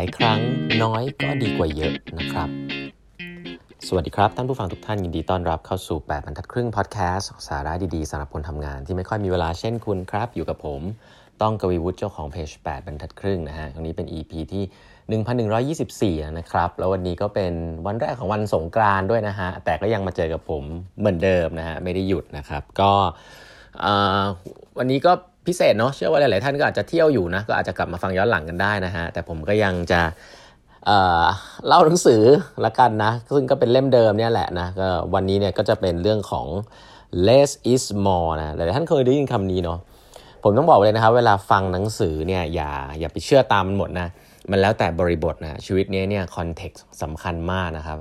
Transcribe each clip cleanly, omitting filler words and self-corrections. ายครั้งน้อยก็ดีกว่าเยอะนะครับสวัสดีครับท่านผู้ฟังทุกท่านยินดีต้อนรับเข้าสู่8บรรทัดครึ่งพอดแคสต์สาระดีๆสำหรับคนทำงานที่ไม่ค่อยมีเวลาเช่นคุณครับอยู่กับผมต้องกวีวุฒิเจ้าของเพจ8บรรทัดครึ่งนะฮะตรงนี้เป็น EP ที่1124นะครับแล้ววันนี้ก็เป็นวันแรกของวันสงกรานต์ด้วยนะฮะแต่ก็ยังมาเจอกับผมเหมือนเดิมนะฮะไม่ได้หยุดนะครับก็วันนี้ก็พิเศษเนาะเชื่อว่าหลายๆท่านก็อาจจะเที่ยวอยู่นะก็อาจจะกลับมาฟังย้อนหลังกันได้นะฮะแต่ผมก็ยังจะเล่าหนังสือละกันนะซึ่งก็เป็นเล่มเดิมเนี่ยแหละนะก็วันนี้เนี่ยก็จะเป็นเรื่องของ less is more นะหลายๆท่านเคยได้ยินคำนี้เนาะผมต้องบอกเลยนะครับเวลาฟังหนังสือเนี่ยอย่าไปเชื่อตามมันหมดนะมันแล้วแต่บริบทนะชีวิตนี้เนี่ยคอนเท็กซ์สำคัญมากนะครับ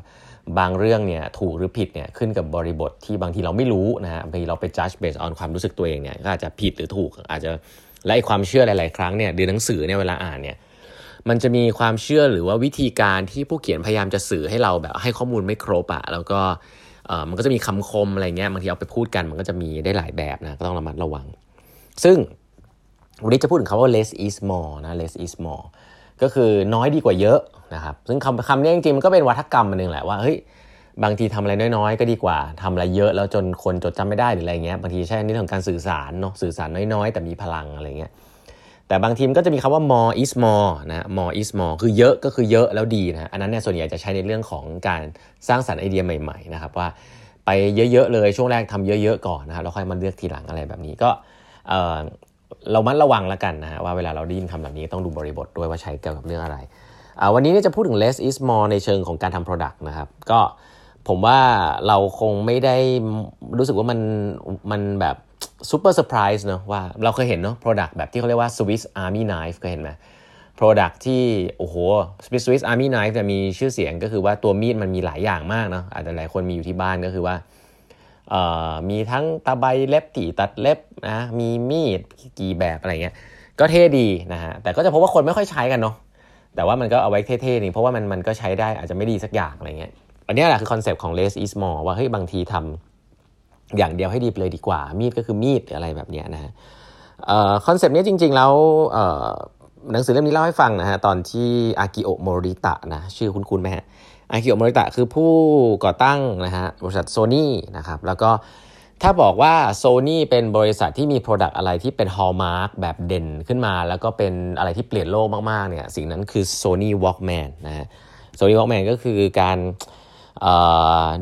บางเรื่องเนี่ยถูกหรือผิดเนี่ยขึ้นกับบริบทที่บางทีเราไม่รู้นะฮะบางทีเราไป judge based on ความรู้สึกตัวเองเนี่ยก็อาจจะผิดหรือถูกอาจจะและไอ้ความเชื่อหลายๆครั้งเนี่ยหรือหนังสือเนี่ยเวลาอ่านเนี่ยมันจะมีความเชื่อหรือว่าวิธีการที่ผู้เขียนพยายามจะสื่อให้เราแบบให้ข้อมูลไม่ครบอะแล้วก็มันก็จะมีคำคมอะไรเงี้ยบางทีเอาไปพูดกันมันก็จะมีได้หลายแบบนะก็ต้องระมัดระวังซึ่งวันนี้จะพูดถึงคำว่า less is more นะ less is more ก็คือน้อยดีกว่าเยอะนะครับซึ่งคำนี้จริงๆมันก็เป็นวาทกรรมอันนึงแหละว่าเฮ้ยบางทีทำอะไรน้อยๆก็ดีกว่าทำอะไรเยอะแล้วจนคนจดจำไม่ได้หรืออะไรเงี้ยบางทีใช่ในเรื่องของการสื่อสารเนาะสื่อสารน้อยๆแต่มีพลังอะไรเงี้ยแต่บางทีมันก็จะมีคำว่า more is more นะ more is more คือเยอะก็คือเยอะแล้วดีนะอันนั้นเนี่ยส่วนใหญ่จะใช้ในเรื่องของการสร้างสรรค์ไอเดียใหม่ๆนะครับว่าไปเยอะๆเลยช่วงแรกทำเยอะๆก่อนนะครับแล้วค่อยมาเลือกทีหลังอะไรแบบนี้ก็เรามัดระวังแล้วกันนะฮะว่าเวลาเราได้ยินคำแบบนี้ต้องดูบริบทด้วยว่าใช้เกี่ยวกับเรื่องอะไรวันนี้จะพูดถึง less is more ในเชิงของการทำ product นะครับก็ผมว่าเราคงไม่ได้รู้สึกว่ามันแบบซูเปอร์เซอร์ไพรส์เนอะว่าเราเคยเห็นเนอะ product แบบที่เขาเรียกว่า Swiss Army knife เคยเห็นไหม product ที่โอ้โห Swiss Army knife แต่มีชื่อเสียงก็คือว่าตัวมีดมันมีหลายอย่างมากเนอะอาจจะหลายคนมีอยู่ที่บ้านก็คือว่ามีทั้งตะไบเล็บถี่ตัดเล็บนะมีมีดกี่แบบอะไรเงี้ยก็เท่ดีนะฮะแต่ก็จะพบว่าคนไม่ค่อยใช้กันเนาะแต่ว่ามันก็เอาไว้เท่ๆนี่เพราะว่ามันก็ใช้ได้อาจจะไม่ดีสักอย่างอะไรเงี้ยอันนี้แหละคือคอนเซปต์ของ less is more ว่าเฮ้ยบางทีทำอย่างเดียวให้ดีเลยดีกว่ามีดก็คือมีดอะไรแบบเนี้ยนะฮะคอนเซปต์นี้จริงๆแล้วหนังสือเล่มนี้เล่าให้ฟังนะฮะตอนที่อากิโอะ โมริตะนะชื่อคุ้นๆไหมฮะอากิโอะ โมริตะคือผู้ก่อตั้งนะฮะบริษัท Sony นะครับแล้วก็ถ้าบอกว่า Sony เป็นบริษัทที่มี product อะไรที่เป็น hallmark แบบเด่นขึ้นมาแล้วก็เป็นอะไรที่เปลี่ยนโลกมากๆเนี่ยสิ่งนั้นคือ Sony Walkman นะฮะ Sony Walkman ก็คือการ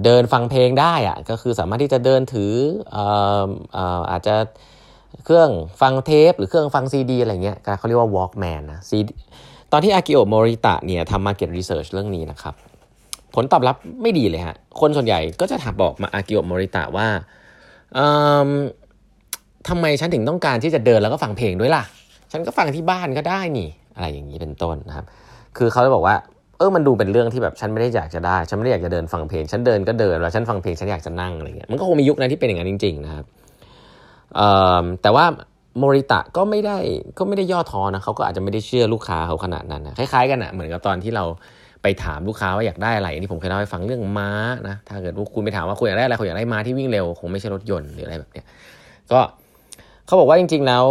เดินฟังเพลงได้อะก็คือสามารถที่จะเดินถืออาจจะเครื่องฟังเทปหรือเครื่องฟังซีดีอะไรเงี้ยเขาเรียกว่า Walkman นะตอนที่อากิโอะ โมริตะเนี่ยทำ market research เรื่องนี้นะครับผลตอบรับไม่ดีเลยฮะคนส่วนใหญ่ก็จะถามบอกมาอากิโอะ โมริตะว่าทำไมฉันถึงต้องการที่จะเดินแล้วก็ฟังเพลงด้วยล่ะฉันก็ฟังที่บ้านก็ได้นี่อะไรอย่างนี้เป็นต้นนะครับคือเขาจะบอกว่ามันดูเป็นเรื่องที่แบบฉันไม่ได้อยากจะได้ฉันไม่ได้อยากจะเดินฟังเพลงฉันเดินก็เดินแล้วฉันฟังเพลงฉันอยากจะนั่งอะไรเงี้ยมันก็คงมียุคนั้นที่เป็นอย่างนั้นจริงๆนะครับแต่ว่าโมริตะก็ไม่ได้ย่อท้อนะเขาก็อาจจะไม่ได้เชื่อลูกค้าเขาขนาดนั้นนะคล้ายๆกันนะเหมือนกับตอนที่เราไปถามลูกค้าว่าอยากได้อะไรอันนี้ผมเคยเล่าให้ฟังเรื่องม้านะถ้าเกิดว่าคุณไปถามว่าคุณอยากได้อะไรคุณอยากได้ม้าที่วิ่งเร็วคงไม่ใช่รถยนต์หรืออะไรแบบเนี้ยก็เขาบอกว่าจริงๆแล้ว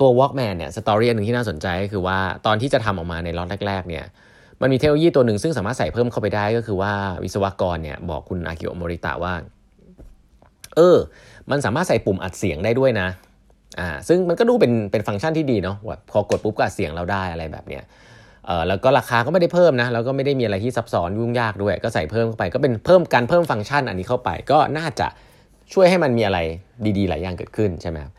ตัว Walkman เนี่ยสตอรี่นึงที่น่าสนใจก็คือว่าตอนที่จะทำออกมาในล็อตแรกๆเนี่ยมันมีเทคโนโลยีตัวหนึ่งซึ่งสามารถใส่เพิ่มเข้าไปได้ก็คือว่าวิศวกรเนี่ยบอกคุณอากิโอะ โมริตะว่ามันสามารถใส่ปุ่มอัดเสียงได้ด้วยนะซึ่งมันก็ดูเป็นฟังก์ชันที่ดีเนาะแบบพอกดปุ๊บก็อัดเสียงเราได้อะไรแบบเนี้ยแล้วก็ราคาก็ไม่ได้เพิ่มนะแล้วก็ไม่ได้มีอะไรที่ซับซ้อนยุ่งยากด้วยก็ใส่เพิ่มเข้าไปก็เป็นเพิ่มฟังก์ชันอันนี้เข้าไปก็น่าจะช่วยให้มันมีอะไรดีๆหลายอย่างเกิดขึ้นใช่ไหมครับ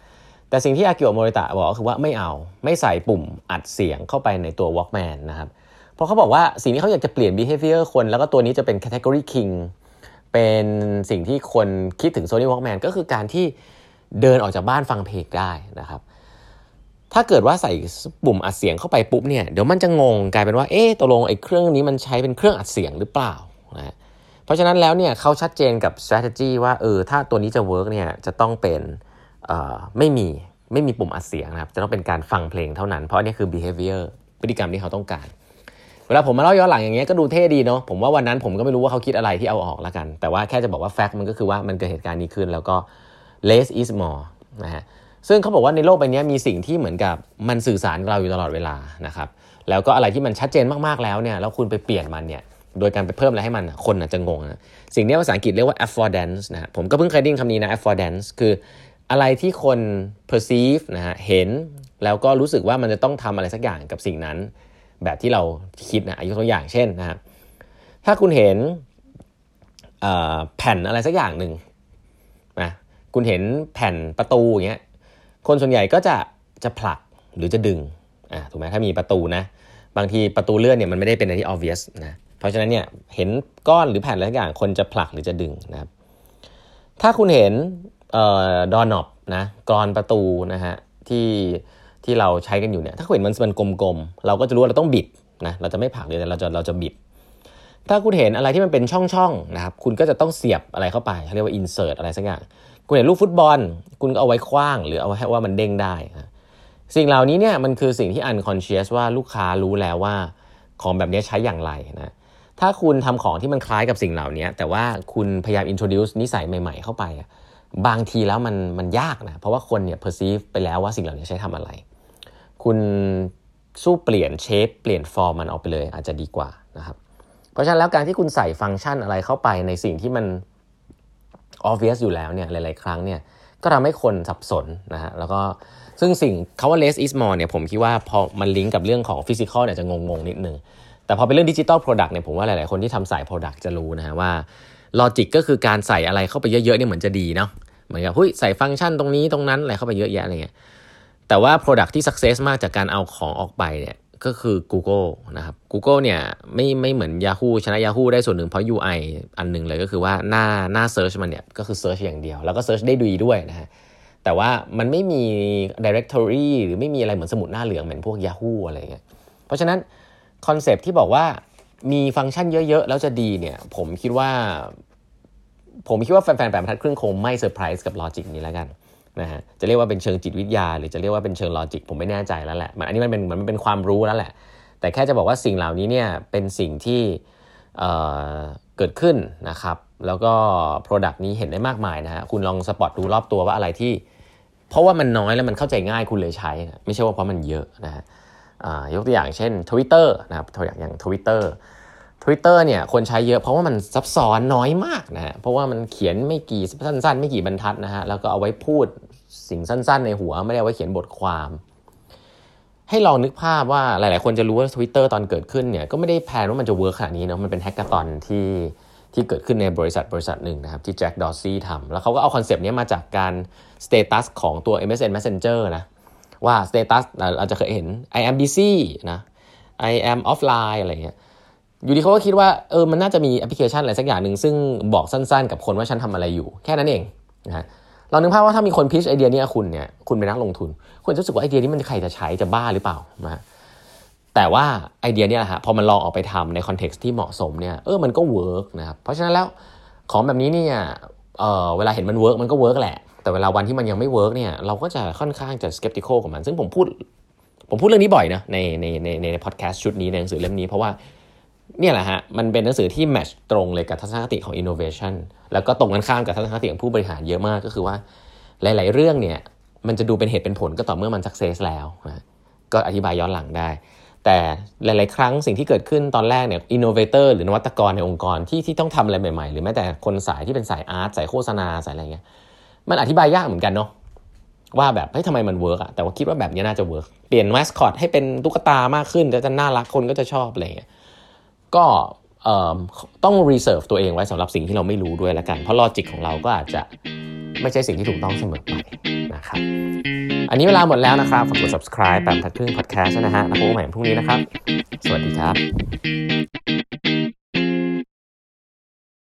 แต่สิ่งที่อากิโอะ โมริตะบอกก็คือว่าไม่ใส่ปุ่มอัดเสียงเข้าไปในตัว Walkman นะครับเพราะเขาบอกว่าสิ่งที่เขาอยากจะเปลี่ยน behavior คนแล้วก็ตัวนี้จะเป็น category king เป็นสิ่งที่คนคิดถึง Sony Walkman ก็คือการที่เดินออกจากบ้านฟังเพลงได้นะครับถ้าเกิดว่าใส่ปุ่มอัดเสียงเข้าไปปุ๊บเนี่ยเดี๋ยวมันจะงงกลายเป็นว่าตกลงไอ้เครื่องนี้มันใช้เป็นเครื่องอัดเสียงหรือเปล่านะเพราะฉะนั้นแล้วเนี่ยเขาชัดเจนกับ strategy ว่าถ้าตัวนี้จะ work เนี่ยจะต้องเป็นไม่มีปุ่มอัดเสียงนะครับจะต้องเป็นการฟังเพลงเท่านั้นเพราะอันนี้คือ behavior พฤติกรรมที่เขาต้องการเวลาผมมาเล่าย้อนหลังอย่างเงี้ยก็ดูเท่ดีเนาะผมว่าวันนั้นผมก็ไม่รู้ว่าเขาคิดอะไรที่เอาออกแล้วกันแต่ว่าแค่จะบอกว่า fact มันก็คือว่ามันเกิดเหตุการณ์นี้ขึ้นแล้วก็ less is more นะฮะ ซึ่งเขาบอกว่าในโลกใบนี้มีสิ่งที่เหมือนกับมันสื่อสารเราอยู่ตลอดเวลานะครับแล้วก็อะไรที่มันชัดเจนมากๆแล้วเนี่ยแล้วคุณไปเปลี่ยนมันเนี่ยโดยการไปเพิ่มอะไรให้มันคนอาจจะงงนะสิ่งนี้ภาษาอังกฤษเรียกว่า affordance นะผมก็เพิ่งเคยได้ยินคำนี้นะ affordance คืออะไรที่คน perceive นะฮะเห็นแล้วก็รู้สึกว่ามันจะต้องทำอะไรสักอย่างกับสิ่งนั้นแบบที่เราคิดนะยกตัวอย่างเช่นนะครับถ้าคุณเห็นแผ่นอะไรสักอย่างหนึ่งนะคุณเห็นแผ่นประตูอย่างเงี้ยคนส่วนใหญ่ก็จะผลักหรือจะดึงถูกไหมถ้ามีประตูนะบางทีประตูเลื่อนเนี่ยมันไม่ได้เป็นอะไรที่ obvious นะเพราะฉะนั้นเนี่ยเห็นก้อนหรือแผ่นอะไรสักอย่างคนจะผลักหรือจะดึงนะครับถ้าคุณเห็นดอร์น็อบนะกรอนประตูนะฮะที่เราใช้กันอยู่เนี่ยถ้าคุณเห็นมันกลมๆเราก็จะรู้ว่าเราต้องบิดนะเราจะไม่ผลักเลยแต่เราจะบิดถ้าคุณเห็นอะไรที่มันเป็นช่องๆนะครับคุณก็จะต้องเสียบอะไรเข้าไปเขาเรียกว่า insert อะไรสักอย่างคุณเห็นลูกฟุตบอลคุณก็เอาไว้ขว้างหรือเอาไว้ให้ว่ามันเด้งได้นะสิ่งเหล่านี้เนี่ยมันคือสิ่งที่ unconscious ว่าลูกค้ารู้แล้วว่าของแบบนี้ใช้อย่างไรนะถ้าคุณทำของที่มันคล้ายกับสิ่งเหล่านี้แต่ว่าคุณพยายาม introduce นิสัยใหม่ๆเข้าไปบางทีแล้วมันยากนะเพราะว่าคนเนี่ย perceive ไปแล้วว่าสิ่งเหล่านี้ใช้ทำอะไรคุณสู้เปลี่ยนเชฟเปลี่ยนฟอร์มมันออกไปเลยอาจจะดีกว่านะครับเพราะฉะนั้นแล้วการที่คุณใส่ฟังก์ชันอะไรเข้าไปในสิ่งที่มัน obvious อยู่แล้วเนี่ยหลายๆครั้งเนี่ยก็ทำให้คนสับสนนะฮะแล้วก็ซึ่งสิ่งคำว่า less is more เนี่ยผมคิดว่าพอมันลิงก์กับเรื่องของ physical เนี่ยจะงงๆนิดนึงแต่พอเป็นเรื่อง digital product เนี่ยผมว่าหลายๆคนที่ทำสาย product จะรู้นะฮะว่า logic ก็คือการใส่อะไรเข้าไปเยอะๆเนี่ยเหมือนจะดีเนาะเหมือนกับใส่ฟังก์ชันตรงนี้ตรงนั้นอะไรเข้าไปเยอะแยะอะไรเงี้ยแต่ว่า product ที่ success มากจากการเอาของออกไปเนี่ยก็คือ Google นะครับ Google เนี่ยไม่เหมือน Yahoo ชนะ Yahoo ได้ส่วนหนึ่งเพราะ UI อันนึงเลยก็คือว่าหน้า search มันเนี่ยก็คือ search อย่างเดียวแล้วก็ search ได้ด้วยนะฮะแต่ว่ามันไม่มี directory หรือไม่มีอะไรเหมือนสมุดหน้าเหลืองเหมือนพวก Yahoo อะไรเงี้ยเพราะฉะนั้นคอนเซปต์ที่บอกว่ามีฟังก์ชันเยอะๆแล้วจะดีเนี่ยผมคิดว่าแฟนๆแปดบรรทัดครึ่งคงไม่เซอร์ไพรส์กับลอจิกนี้แล้วกันนะฮะจะเรียกว่าเป็นเชิงจิตวิทยาหรือจะเรียกว่าเป็นเชิงลอจิกผมไม่แน่ใจแล้วแหละอันนี้มันเป็นความรู้แล้วแหละแต่แค่จะบอกว่าสิ่งเหล่านี้เนี่ยเป็นสิ่งที่เกิดขึ้นนะครับแล้วก็ product นี้เห็นได้มากมายนะฮะคุณลองสปอตดูรอบตัวว่าอะไรที่เพราะว่ามันน้อยแล้วมันเข้าใจง่ายคุณเลยใช้ไม่ใช่ว่าเพราะมันเยอะนะฮะยกตัวอย่างเช่น Twitter นะครับอย่าง Twitter เนี่ยคนใช้เยอะเพราะว่ามันซับซ้อนน้อยมากนะฮะเพราะว่ามันเขียนไม่กี่สั้นๆไม่กี่บรรทัดนะฮะแล้วก็เอาไว้พูดสิ่งสั้นๆในหัวไม่ได้เอาไว้เขียนบทความให้ลองนึกภาพว่าหลายๆคนจะรู้ว่า Twitter ตอนเกิดขึ้นเนี่ยก็ไม่ได้แพลนว่ามันจะเวิร์คขนาดนี้เนาะมันเป็นแฮกเกอร์ตอนที่เกิดขึ้นในบริษัทหนึ่งนะครับที่ Jack Dorsey ทำแล้วเขาก็เอาคอนเซปต์นี้มาจากการสเตตัสของตัว MSN Messenger นะว่าสเตตัสเราจะเคยเห็น I am busy นะ I am offline อะไรเงี้ยอยู่ดีเขาก็คิดว่ามันน่าจะมีแอปพลิเคชันอะไรสักอย่างนึงซึ่งบอกสั้นๆกับคนว่าฉันทำอะไรอยู่แค่นั้นเองนะฮะลองนึกภาพว่าถ้ามีคนพิชไอเดียนี้คุณเป็นนักลงทุนคุณจะรู้สึกว่าไอเดียนี้มันใครจะใช้จะบ้าหรือเปล่านะแต่ว่าไอเดียนี้แหละฮะพอมันลองออกไปทำในคอนเท็กซ์ที่เหมาะสมเนี่ยมันก็เวิร์กนะครับเพราะฉะนั้นแล้วของแบบนี้เนี่ยเวลาเห็นมันเวิร์กมันก็เวิร์กแหละแต่เวลาวันที่มันยังไม่เวิร์กเนี่ยเราก็จะค่อนข้างจะ skeptical กับมันซึ่งผมพูดเรื่องนี้บ่อยนะในพอดแคสต์ชุดนี้ในหนังสือเล่มนี้เพราะว่าเนี่ยแหละฮะมันเป็นหนังสือที่แมทช์ตรงเลยกับทัศนคติของ innovation แล้วก็ตรงกันข้ามกับทัศนคติของผู้บริหารเยอะมากก็คือว่าหลายๆเรื่องเนี่ยมันจะดูเป็นเหตุเป็นผลก็ต่อเมื่อมัน success แล้วนะก็อธิบายย้อนหลังได้แต่หลายๆครั้งสิ่งที่เกิดขึ้นตอนแรกเนี่ย innovator หรือนวัตกรในองค์กรที่ต้องทำอะไรใหม่ๆหรือแม้แต่คนสายที่เป็นสายอาร์ตสายโฆษณาสายอะไรเงี้ยมันอธิบายยากเหมือนกันเนาะว่าแบบเฮ้ยทำไมมันเวิร์กอะแต่ว่าคิดว่าแบบนี้น่าจะเวิร์กเปลี่ยน mascot ให้เป็นตุ๊กตามากขึ้นจะน่ารักคนก็จะชอบอะไรเงี้ยก็ต้อง reserve ตัวเองไว้สำหรับสิ่งที่เราไม่รู้ด้วยละกันเพราะ logic ของเราก็อาจจะไม่ใช่สิ่งที่ถูกต้องเสมอไปนะครับอันนี้เวลาหมดแล้วนะครับฝากกด subscribe แปมทัดครึ่ง podcast นะฮะแล้วพบกันใหม่พรุ่งนี้นะครับสวัสดีครับ